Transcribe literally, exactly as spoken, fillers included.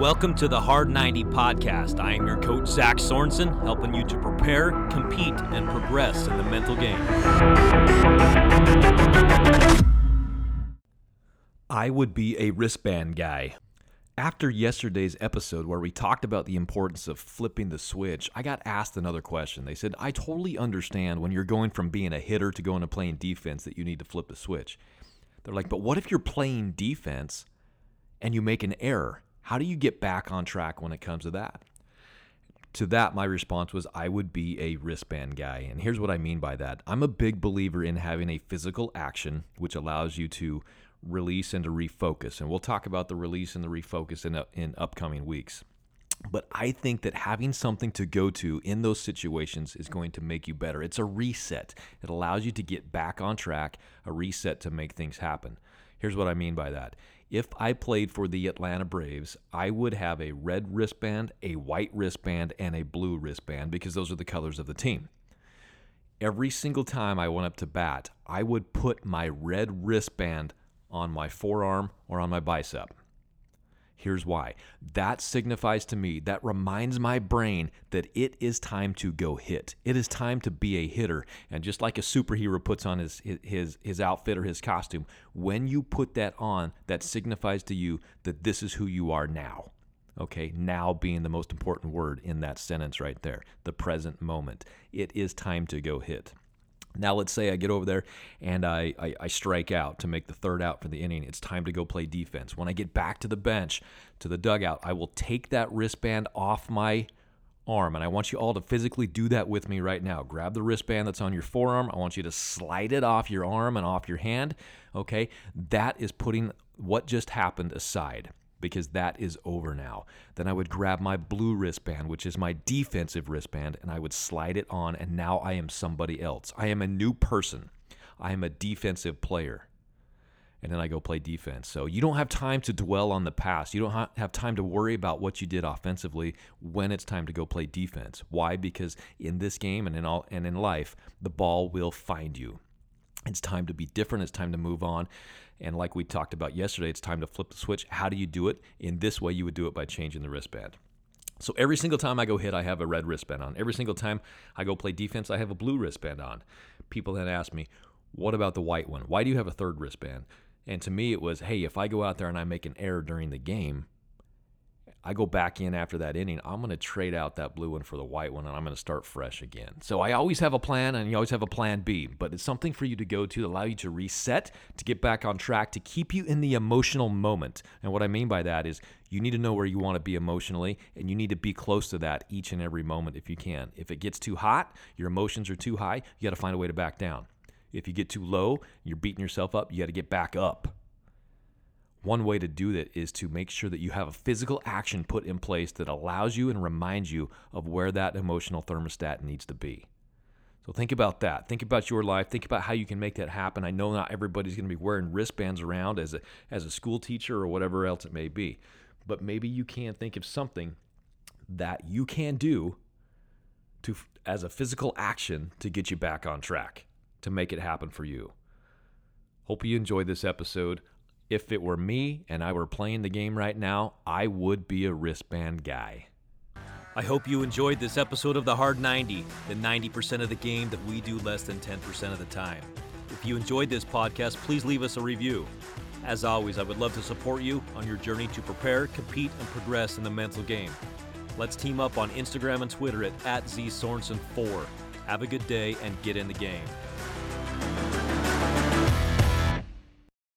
Welcome to the Hard ninety Podcast. I am your coach, Zach Sorensen, helping you to prepare, compete, and progress in the mental game. I would be a wristband guy. After yesterday's episode where we talked about the importance of flipping the switch, I got asked another question. They said, I totally understand when you're going from being a hitter to going to playing defense that you need to flip the switch. They're like, but what if you're playing defense and you make an error? How do you get back on track when it comes to that? To that, my response was, I would be a wristband guy. And here's what I mean by that. I'm a big believer in having a physical action, which allows you to release and to refocus. And we'll talk about the release and the refocus in, in upcoming weeks. But I think that having something to go to in those situations is going to make you better. It's a reset. It allows you to get back on track, a reset to make things happen. Here's what I mean by that. If I played for the Atlanta Braves, I would have a red wristband, a white wristband, and a blue wristband because those are the colors of the team. Every single time I went up to bat, I would put my red wristband on my forearm or on my bicep. Here's why. That signifies to me, that reminds my brain that it is time to go hit. It is time to be a hitter. And just like a superhero puts on his his his outfit or his costume, when you put that on, that signifies to you that this is who you are now. Okay, now being the most important word in that sentence right there, the present moment. It is time to go hit. Now let's say I get over there and I, I, I strike out to make the third out for the inning. It's time to go play defense. When I get back to the bench, to the dugout, I will take that wristband off my arm. And I want you all to physically do that with me right now. Grab the wristband that's on your forearm. I want you to slide it off your arm and off your hand. Okay, that is putting what just happened aside, because that is over now. Then I would grab my blue wristband, which is my defensive wristband, and I would slide it on, and now I am somebody else. I am a new person. I am a defensive player. And then I go play defense. So you don't have time to dwell on the past. You don't ha- have time to worry about what you did offensively when it's time to go play defense. Why? Because in this game and in all and in life, the ball will find you. It's time to be different. It's time to move on. And like we talked about yesterday, it's time to flip the switch. How do you do it? In this way, you would do it by changing the wristband. So every single time I go hit, I have a red wristband on. Every single time I go play defense, I have a blue wristband on. People then ask me, what about the white one? Why do you have a third wristband? And to me, it was, hey, if I go out there and I make an error during the game, I go back in after that inning, I'm going to trade out that blue one for the white one, and I'm going to start fresh again. So I always have a plan, and you always have a plan B, but it's something for you to go to, to allow you to reset, to get back on track, to keep you in the emotional moment. And what I mean by that is you need to know where you want to be emotionally, and you need to be close to that each and every moment if you can. If it gets too hot, your emotions are too high, you got to find a way to back down. If you get too low, you're beating yourself up, you got to get back up. One way to do that is to make sure that you have a physical action put in place that allows you and reminds you of where that emotional thermostat needs to be. So think about that. Think about your life. Think about how you can make that happen. I know not everybody's going to be wearing wristbands around as a, as a school teacher or whatever else it may be, but maybe you can think of something that you can do to as a physical action to get you back on track, to make it happen for you. Hope you enjoyed this episode. If it were me and I were playing the game right now, I would be a wristband guy. I hope you enjoyed this episode of the Hard ninety, the ninety percent of the game that we do less than ten percent of the time. If you enjoyed this podcast, please leave us a review. As always, I would love to support you on your journey to prepare, compete, and progress in the mental game. Let's team up on Instagram and Twitter at at z sorenson four. Have a good day and get in the game.